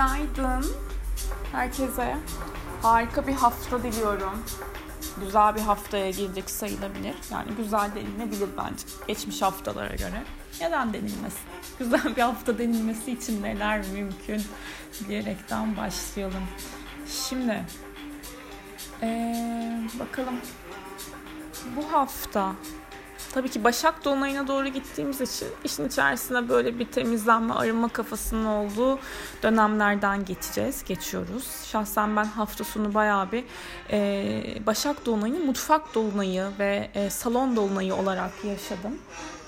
Günaydın herkese. Harika bir hafta diliyorum. Güzel bir haftaya girdik sayılabilir. Yani güzel denilebilir bence geçmiş haftalara göre. Neden denilmesin? Güzel bir hafta denilmesi için neler mümkün diyerekten başlayalım. Şimdi bakalım bu hafta. Tabii ki Başak Dolunay'ına doğru gittiğimiz için işin içerisine böyle bir temizlenme, arınma kafasının olduğu dönemlerden geçiyoruz. Şahsen ben hafta sonu bayağı bir Başak Dolunay'ını mutfak dolunayı ve salon dolunayı olarak yaşadım.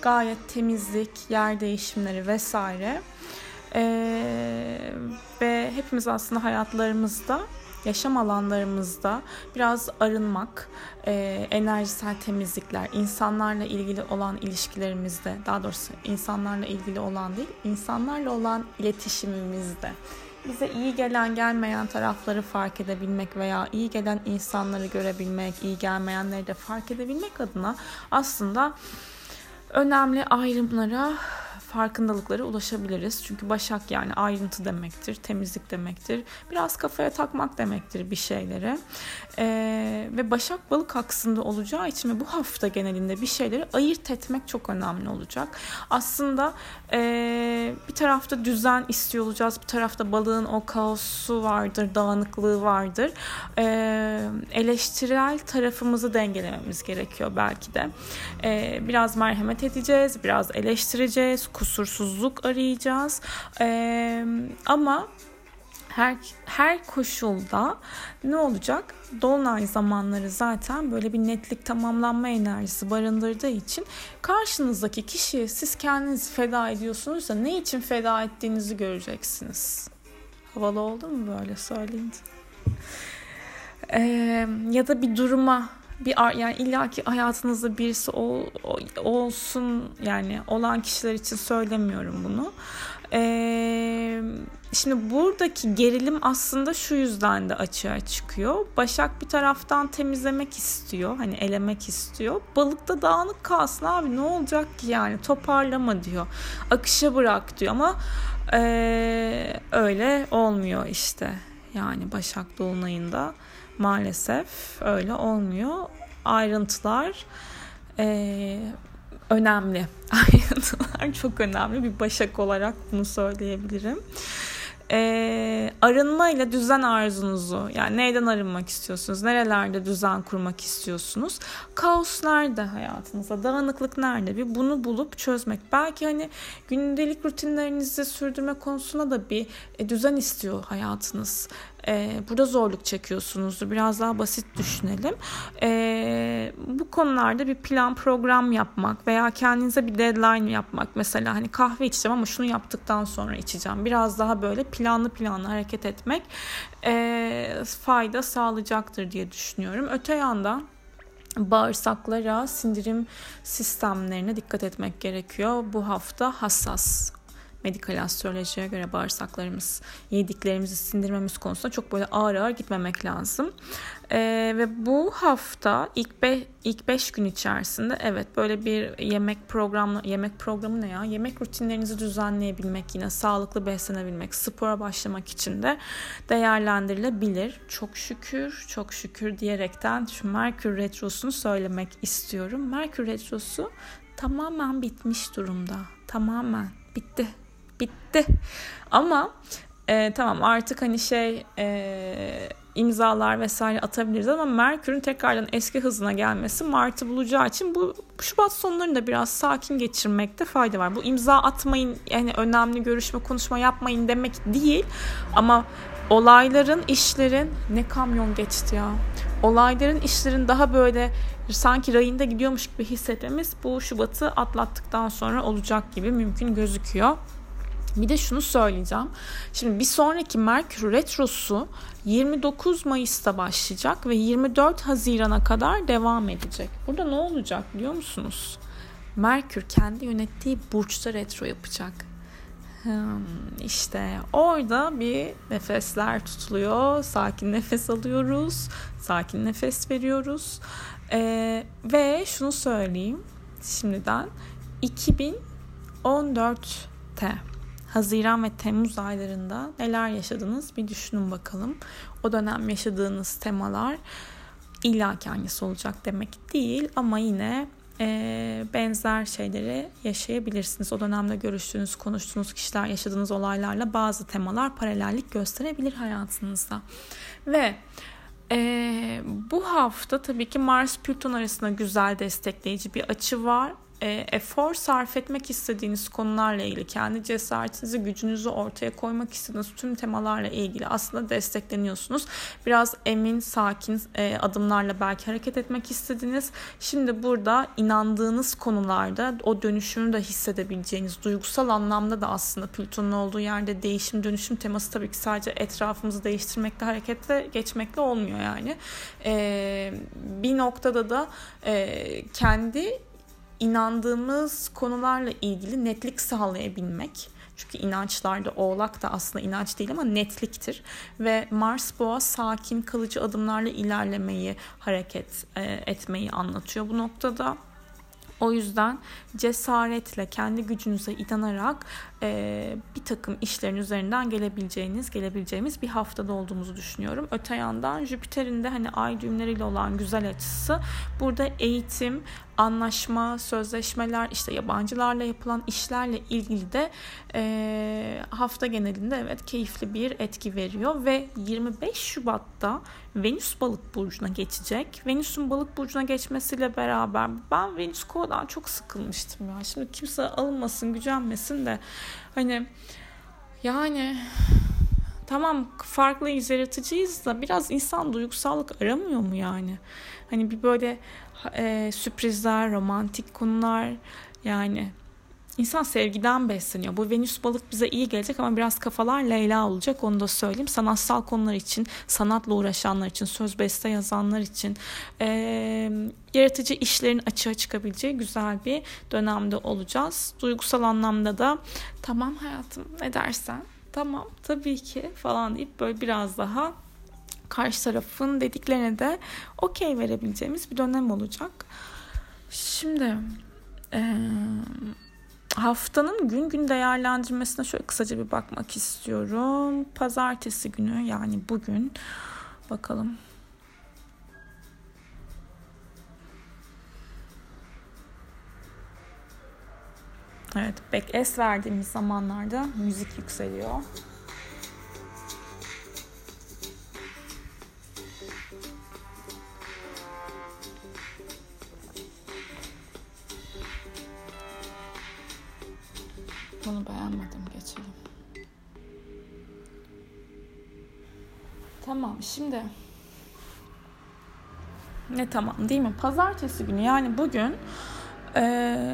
Gayet temizlik, yer değişimleri vesaire ve hepimiz aslında hayatlarımızda, yaşam alanlarımızda biraz arınmak, enerjisel temizlikler, insanlarla ilgili olan ilişkilerimizde, daha doğrusu insanlarla ilgili olan değil, insanlarla olan iletişimimizde bize iyi gelen gelmeyen tarafları fark edebilmek veya iyi gelen insanları görebilmek, iyi gelmeyenleri de fark edebilmek adına aslında önemli ayrımlara, farkındalıklara ulaşabiliriz. Çünkü Başak yani ayrıntı demektir, temizlik demektir. Biraz kafaya takmak demektir bir şeylere. Ve Başak Balık aksında olacağı için ve bu hafta genelinde bir şeyleri ayırt etmek çok önemli olacak. Aslında bir tarafta düzen istiyor olacağız. Bir tarafta balığın o kaosu vardır, dağınıklığı vardır. Eleştirel tarafımızı dengelememiz gerekiyor belki de. Biraz merhamet edeceğiz, biraz eleştireceğiz, kusursuzluk arayacağız. Ama her koşulda ne olacak? Dolunay zamanları zaten böyle bir netlik, tamamlanma enerjisi barındırdığı için karşınızdaki kişiyi siz kendiniz feda ediyorsunuz da ne için feda ettiğinizi göreceksiniz. Havalı oldu mu böyle söyleyince? Ya da bir duruma, yani illaki hayatınızda birisi olsun, yani olan kişiler için söylemiyorum bunu. Şimdi buradaki gerilim aslında şu yüzden de açığa çıkıyor. Başak bir taraftan temizlemek istiyor, hani elemek istiyor. Balıkta dağınık kalsın abi, ne olacak ki yani, toparlama diyor, akışa bırak diyor ama öyle olmuyor işte. Yani Başak Dolunay'ında maalesef öyle olmuyor. Ayrıntılar önemli. Ayrıntılar çok önemli. Bir Başak olarak bunu söyleyebilirim. Arınma ile düzen arzunuzu, yani neyden arınmak istiyorsunuz? Nerelerde düzen kurmak istiyorsunuz? Kaos nerede hayatınızda? Dağınıklık nerede? Bir bunu bulup çözmek. Belki hani gündelik rutinlerinizi sürdürme konusuna da bir düzen istiyor hayatınız. Burada zorluk çekiyorsunuzdur. Biraz daha basit düşünelim. Bu konularda bir plan program yapmak veya kendinize bir deadline yapmak. Mesela hani kahve içeceğim ama şunu yaptıktan sonra içeceğim. Biraz daha böyle planlı hareket etmek fayda sağlayacaktır diye düşünüyorum. Öte yandan bağırsaklara, sindirim sistemlerine dikkat etmek gerekiyor. Bu hafta hassas. Medikal astrolojiye göre bağırsaklarımız, yediklerimizi sindirmemiz konusunda çok böyle ağır ağır gitmemek lazım. Ve bu hafta ilk 5 gün içerisinde evet böyle bir yemek programı ne ya? Yemek rutinlerinizi düzenleyebilmek, yine sağlıklı beslenebilmek, spora başlamak için de değerlendirilebilir. Çok şükür diyerekten şu Merkür Retrosu'nu söylemek istiyorum. Merkür Retrosu tamamen bitmiş durumda. Tamamen bitti. Ama tamam artık hani imzalar vesaire atabiliriz ama Merkür'ün tekrardan eski hızına gelmesi Mart'ı bulacağı için bu Şubat sonlarında biraz sakin geçirmekte fayda var. Bu imza atmayın, yani önemli görüşme, konuşma yapmayın demek değil ama olayların, işlerin ne kamyon geçti ya. Olayların, işlerin daha böyle sanki rayında gidiyormuş gibi hissetmemiz bu Şubat'ı atlattıktan sonra olacak gibi mümkün gözüküyor. Bir de şunu söyleyeceğim. Şimdi bir sonraki Merkür Retrosu 29 Mayıs'ta başlayacak ve 24 Haziran'a kadar devam edecek. Burada ne olacak biliyor musunuz? Merkür kendi yönettiği burçta retro yapacak. İşte orada bir nefesler tutuluyor. Sakin nefes alıyoruz. Sakin nefes veriyoruz. Ve şunu söyleyeyim şimdiden. 2014'te Haziran ve Temmuz aylarında neler yaşadınız bir düşünün bakalım. O dönem yaşadığınız temalar illa ki hangisi olacak demek değil ama yine benzer şeyleri yaşayabilirsiniz. O dönemde görüştüğünüz, konuştuğunuz kişiler, yaşadığınız olaylarla bazı temalar paralellik gösterebilir hayatınızda. Ve bu hafta tabii ki Mars-Plüton arasında güzel destekleyici bir açı var. Efor sarf etmek istediğiniz konularla ilgili, kendi cesaretinizi, gücünüzü ortaya koymak istediğiniz tüm temalarla ilgili aslında destekleniyorsunuz. Biraz emin, sakin adımlarla belki hareket etmek istediniz. Şimdi burada inandığınız konularda o dönüşümü de hissedebileceğiniz, duygusal anlamda da aslında Plüton'un olduğu yerde değişim, dönüşüm teması tabii ki sadece etrafımızı değiştirmekle, hareketle geçmekle olmuyor yani. Bir noktada da kendi İnandığımız konularla ilgili netlik sağlayabilmek. Çünkü inançlarda Oğlak da aslında inanç değil ama netliktir. Ve Mars Boğa sakin, kalıcı adımlarla ilerlemeyi, hareket etmeyi anlatıyor bu noktada. O yüzden cesaretle, kendi gücünüze inanarak bir takım işlerin üzerinden gelebileceğimiz bir haftada olduğumuzu düşünüyorum. Öte yandan Jüpiter'in de hani ay düğümleriyle olan güzel açısı, burada eğitim, anlaşma, sözleşmeler, işte yabancılarla yapılan işlerle ilgili de hafta genelinde evet keyifli bir etki veriyor. Ve 25 Şubat'ta Venüs Balık burcuna geçecek. Venüs'ün Balık burcuna geçmesiyle beraber ben Venüs Kova'dan çok sıkılmıştım ya. Şimdi kimse alınmasın, gücenmesin de hani yani tamam farklı yaratıcıyız da biraz insan duygusallık aramıyor mu yani? Hani bir böyle sürprizler, romantik konular, yani insan sevgiden besleniyor. Bu Venüs Balık bize iyi gelecek ama biraz kafalar Leyla olacak, onu da söyleyeyim. Sanatsal konular için, sanatla uğraşanlar için, söz beste yazanlar için yaratıcı işlerin açığa çıkabileceği güzel bir dönemde olacağız. Duygusal anlamda da tamam hayatım ne dersen tamam tabii ki falan deyip böyle biraz daha karşı tarafın dediklerine de okey verebileceğimiz bir dönem olacak. Şimdi haftanın gün değerlendirmesine şöyle kısaca bir bakmak istiyorum. Pazartesi günü, yani bugün bakalım. Evet, back S verdiğimiz zamanlarda müzik yükseliyor. Bunu beğenmedim, geçelim. Tamam, şimdi ne tamam değil mi? Pazartesi günü, yani bugün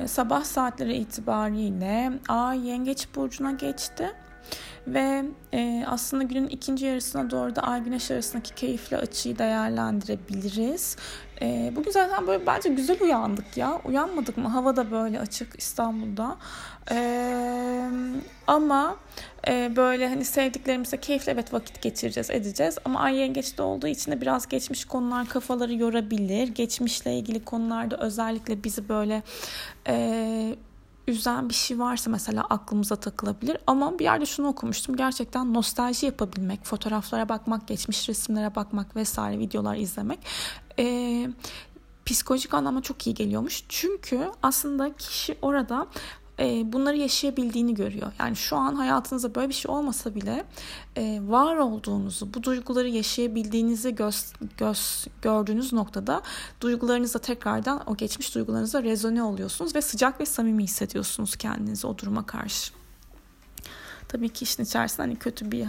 sabah saatleri itibariyle Ay Yengeç burcuna geçti. Ve aslında günün ikinci yarısına doğru da Ay Güneş arasındaki keyifli açıyı değerlendirebiliriz. Bugün zaten böyle bence güzel uyandık ya. Uyanmadık mı? Hava da böyle açık İstanbul'da. Ama böyle hani sevdiklerimizle keyifle evet vakit geçireceğiz, edeceğiz. Ama Ay Yengeç'te olduğu için de biraz geçmiş konular kafaları yorabilir. Geçmişle ilgili konularda özellikle bizi böyle üzen bir şey varsa mesela aklımıza takılabilir. Ama bir yerde şunu okumuştum. Gerçekten nostalji yapabilmek, fotoğraflara bakmak, geçmiş resimlere bakmak vesaire, videolar izlemek psikolojik anlamda çok iyi geliyormuş. Çünkü aslında kişi orada bunları yaşayabildiğini görüyor. Yani şu an hayatınızda böyle bir şey olmasa bile var olduğunuzu, bu duyguları yaşayabildiğinizi gördüğünüz noktada duygularınızla tekrardan o geçmiş duygularınızla rezone oluyorsunuz ve sıcak ve samimi hissediyorsunuz kendinizi o duruma karşı. Tabii ki işin içerisinde hani kötü bir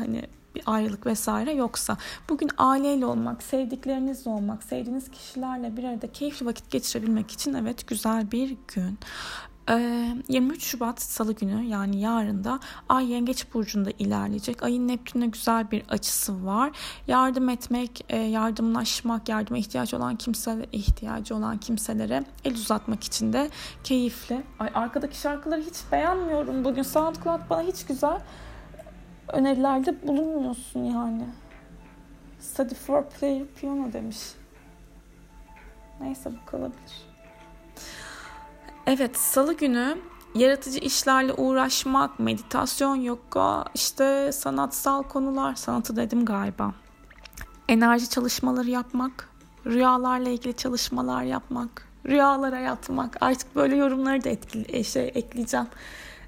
bir ayrılık vesaire yoksa. Bugün aileyle olmak, sevdiklerinizle olmak, sevdiğiniz kişilerle bir arada keyifli vakit geçirebilmek için evet güzel bir gün. 23 Şubat Salı günü, yani yarın da Ay Yengeç burcunda ilerleyecek. Ayın Neptün'e güzel bir açısı var. Yardım etmek, yardımlaşmak, yardıma ihtiyacı olan kimselere el uzatmak için de keyifli. Ay, arkadaki şarkıları hiç beğenmiyorum bugün. SoundCloud bana hiç güzel önerilerde bulunmuyorsun yani. Study for Player Piano demiş. Neyse, bu kalabilir. Evet, Salı günü yaratıcı işlerle uğraşmak, meditasyon, yoga, işte sanatsal konular, sanatı dedim galiba. Enerji çalışmaları yapmak, rüyalarla ilgili çalışmalar yapmak, rüyalara yatmak. Artık böyle yorumları da ekleyeceğim.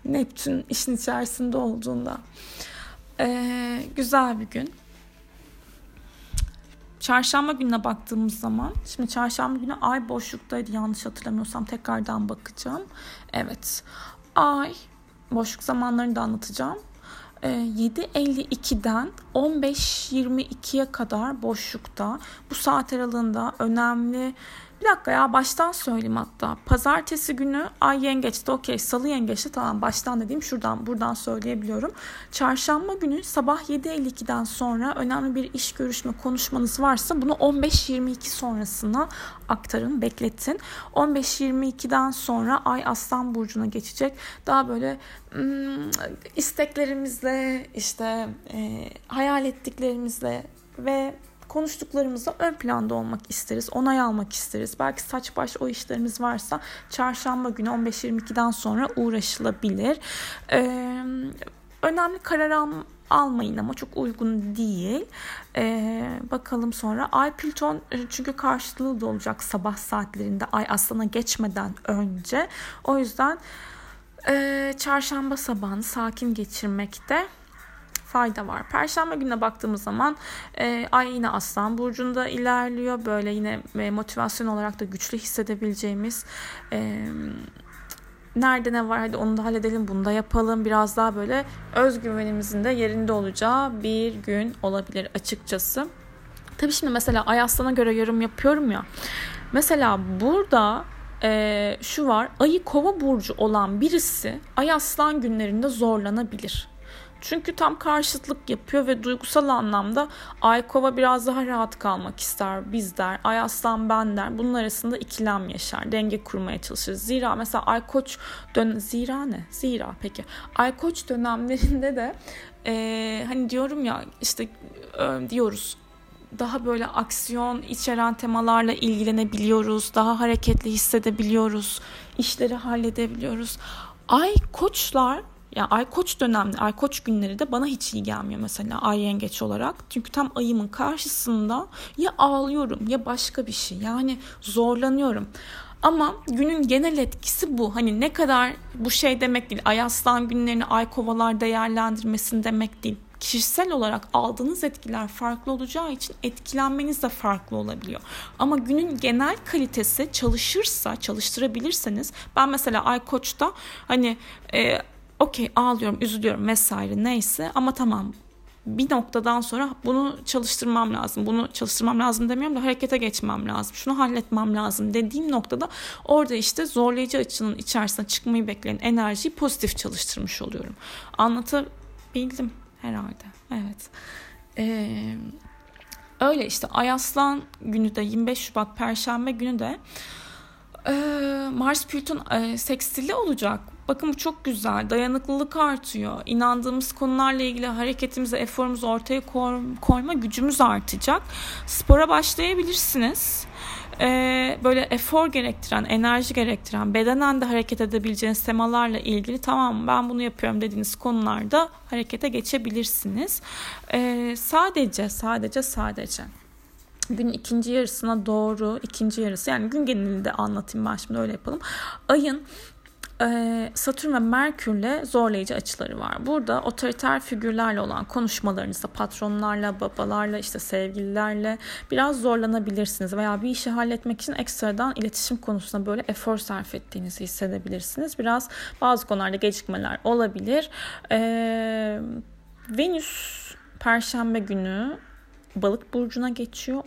Neptün işin içerisinde olduğunda. Güzel bir gün. Çarşamba gününe baktığımız zaman, şimdi çarşamba günü ay boşluktaydı yanlış hatırlamıyorsam, tekrardan bakacağım. Evet, ay boşluk zamanlarını da anlatacağım. 7.52'den 15.22'ye kadar boşlukta. Bu saat aralığında önemli, bir dakika ya baştan söyleyeyim hatta. Pazartesi günü ay yengeçte, okey, salı yengeçte, tamam baştan dediğim şuradan buradan söyleyebiliyorum. Çarşamba günü sabah 7.52'den sonra önemli bir iş görüşme konuşmanız varsa bunu 15.22 sonrasına aktarın, bekletin. 15.22'den sonra ay Aslan Burcu'na geçecek. Daha böyle isteklerimizle, işte hayal ettiklerimizle ve konuştuklarımızda ön planda olmak isteriz. Onay almak isteriz. Belki saç baş o işlerimiz varsa çarşamba günü 15-22'den sonra uğraşılabilir. Önemli karar almayın ama çok uygun değil. Bakalım sonra. Ay Plüton çünkü karşılığı da olacak sabah saatlerinde. Ay Aslan'a geçmeden önce. O yüzden çarşamba sabahını sakin geçirmekte fayda var. Perşembe gününe baktığımız zaman ay yine Aslan Burcu'nda ilerliyor. Böyle yine motivasyon olarak da güçlü hissedebileceğimiz nerede ne var, hadi onu da halledelim, bunu da yapalım. Biraz daha böyle özgüvenimizin de yerinde olacağı bir gün olabilir açıkçası. Tabii şimdi mesela ay Aslan'a göre yorum yapıyorum ya. Mesela burada şu var. Ayı Kova Burcu olan birisi ay Aslan günlerinde zorlanabilir. Çünkü tam karşıtlık yapıyor ve duygusal anlamda ay Kova biraz daha rahat kalmak ister, biz der, ay Aslan ben der. Bunun arasında ikilem yaşar, denge kurmaya çalışır. Zira mesela ay Koç ay Koç dönemlerinde de hani diyorum ya işte diyoruz. Daha böyle aksiyon içeren temalarla ilgilenebiliyoruz, daha hareketli hissedebiliyoruz, işleri halledebiliyoruz. Ay Koçlar, yani ay Koç dönemli, ay Koç günleri de bana hiç iyi gelmiyor mesela ay yengeç olarak. Çünkü tam ayımın karşısında ya ağlıyorum ya başka bir şey. Yani zorlanıyorum. Ama günün genel etkisi bu. Hani ne kadar bu şey demek değil. Ay Aslan günlerini ay Kovalar değerlendirmesin demek değil. Kişisel olarak aldığınız etkiler farklı olacağı için etkilenmeniz de farklı olabiliyor. Ama günün genel kalitesi çalıştırabilirseniz, ben mesela ay Koç'ta hani okey ağlıyorum, üzülüyorum vesaire neyse ama tamam bir noktadan sonra bunu çalıştırmam lazım. Bunu çalıştırmam lazım demiyorum da harekete geçmem lazım. Şunu halletmem lazım dediğim noktada orada işte zorlayıcı açının içerisine çıkmayı bekleyen enerjiyi pozitif çalıştırmış oluyorum. Anlatabildim herhalde. Evet. Öyle işte ay Aslan günü de 25 Şubat Perşembe günü de Mars Plüton seksili olacak. Bakın bu çok güzel. Dayanıklılık artıyor. İnandığımız konularla ilgili hareketimizi, eforumuzu ortaya koyma gücümüz artacak. Spora başlayabilirsiniz. Böyle efor gerektiren, enerji gerektiren, bedenen de hareket edebileceğiniz temalarla ilgili tamam ben bunu yapıyorum dediğiniz konularda harekete geçebilirsiniz. Sadece günün ikinci yarısına doğru, yani gün genelinde anlatayım ben şimdi, öyle yapalım. Ayın Satürn ve Merkür'le zorlayıcı açıları var. Burada otoriter figürlerle olan konuşmalarınızda patronlarla, babalarla, işte sevgililerle biraz zorlanabilirsiniz veya bir işi halletmek için ekstradan iletişim konusunda böyle efor sarf ettiğinizi hissedebilirsiniz. Biraz bazı konularda gecikmeler olabilir. Venüs Perşembe günü Balık Burcu'na geçiyor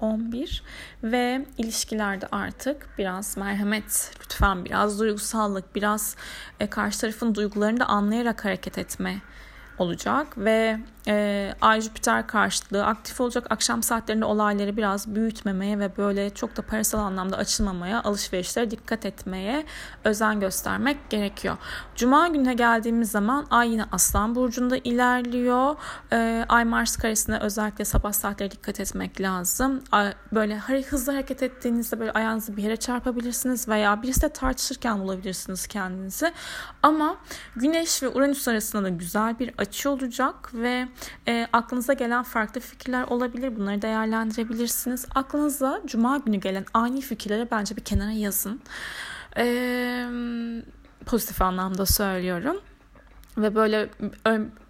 16-11 ve ilişkilerde artık biraz merhamet, lütfen biraz duygusallık, biraz karşı tarafın duygularını da anlayarak hareket etme olacak ve Ay Jüpiter karşıtlığı aktif olacak. Akşam saatlerinde olayları biraz büyütmemeye ve böyle çok da parasal anlamda açılmamaya, alışverişlere dikkat etmeye özen göstermek gerekiyor. Cuma gününe geldiğimiz zaman Ay yine Aslan burcunda ilerliyor. Ay Mars karesine özellikle sabah saatleri dikkat etmek lazım. Böyle hızlı hareket ettiğinizde böyle ayağınızı bir yere çarpabilirsiniz veya birisiyle tartışırken bulabilirsiniz kendinizi. Ama Güneş ve Uranüs arasında da güzel bir açı olacak ve aklınıza gelen farklı fikirler olabilir. Bunları değerlendirebilirsiniz. Aklınıza Cuma günü gelen ani fikirlere bence bir kenara yazın. Pozitif anlamda söylüyorum. Ve böyle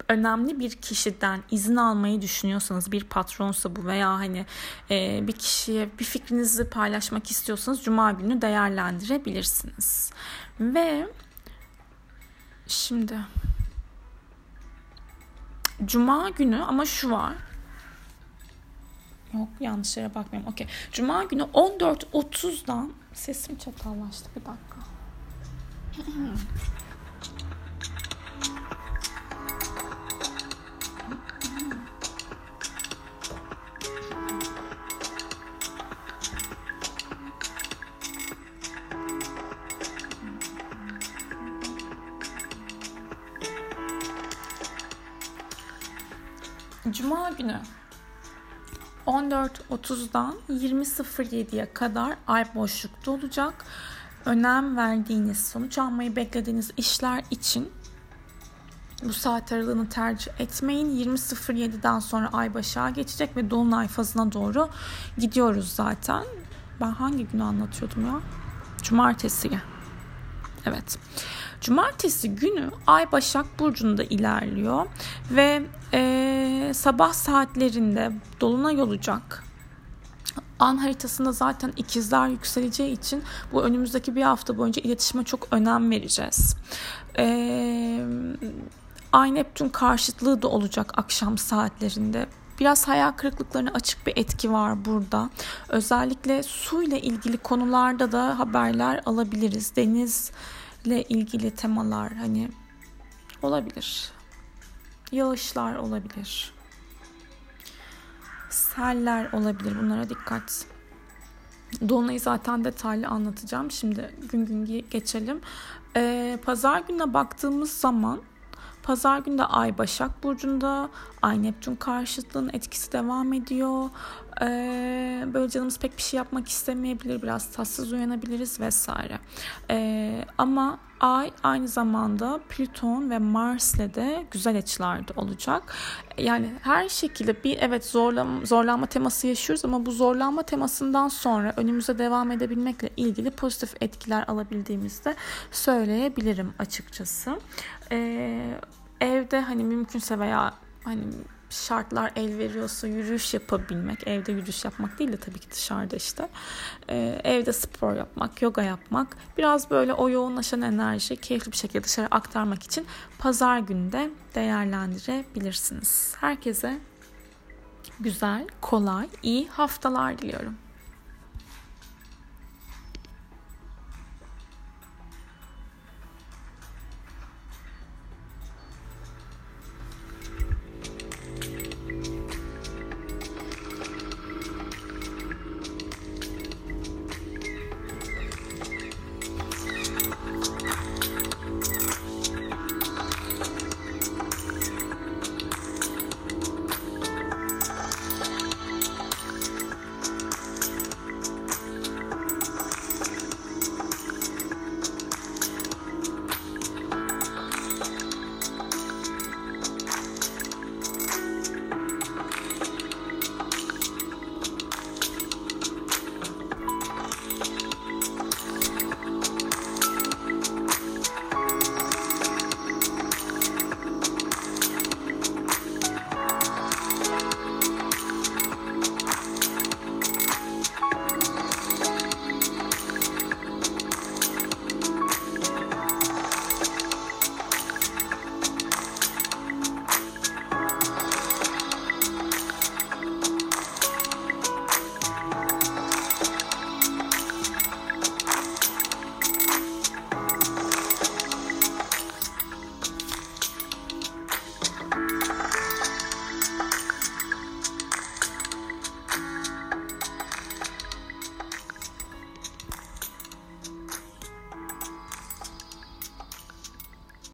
önemli bir kişiden izin almayı düşünüyorsanız, bir patronsa bu veya hani bir kişiye bir fikrinizi paylaşmak istiyorsanız Cuma günü değerlendirebilirsiniz. Ve şimdi Cuma günü ama şu var. Yok, yanlış yere bakmayayım. Okey. Cuma günü 14.30'dan sesim çatallaştı. Bir dakika. Cuma günü 14.30'dan 20.07'ye kadar ay boşlukta olacak. Önem verdiğiniz, sonuç almayı beklediğiniz işler için bu saat aralığını tercih etmeyin. 20.07'den sonra ay Başak'a geçecek ve dolunay fazına doğru gidiyoruz zaten. Ben hangi günü anlatıyordum ya? Cumartesiye. Evet. Cumartesi günü ay Başak burcunda ilerliyor ve sabah saatlerinde dolunay olacak. An haritasında zaten ikizler yükseleceği için bu önümüzdeki bir hafta boyunca iletişime çok önem vereceğiz. Ay Neptün karşıtlığı da olacak akşam saatlerinde. Biraz hayal kırıklıklarına açık bir etki var burada. Özellikle suyla ilgili konularda da haberler alabiliriz. Denizle ilgili temalar hani olabilir. Yağışlar olabilir. Seller olabilir. Bunlara dikkat. Dolunay'ı zaten detaylı anlatacağım. Şimdi gün geçelim. Pazar gününe baktığımız zaman Pazar günü de Ay Başak burcunda, Ay Neptün karşıtlığının etkisi devam ediyor. Böyle canımız pek bir şey yapmak istemeyebilir, biraz tatsız uyanabiliriz vesaire. Ama Ay aynı zamanda Plüton ve Mars'le de güzel açılarda olacak. Yani her şekilde bir evet zorlanma teması yaşıyoruz ama bu zorlanma temasından sonra önümüze devam edebilmekle ilgili pozitif etkiler alabildiğimizde söyleyebilirim açıkçası. Evde hani mümkünse veya hani şartlar el veriyorsa yürüyüş yapabilmek, evde yürüyüş yapmak değil de tabii ki dışarıda işte evde spor yapmak, yoga yapmak, biraz böyle o yoğunlaşan enerjiyi keyifli bir şekilde dışarı aktarmak için pazar günü de değerlendirebilirsiniz. Herkese güzel, kolay, iyi haftalar diliyorum.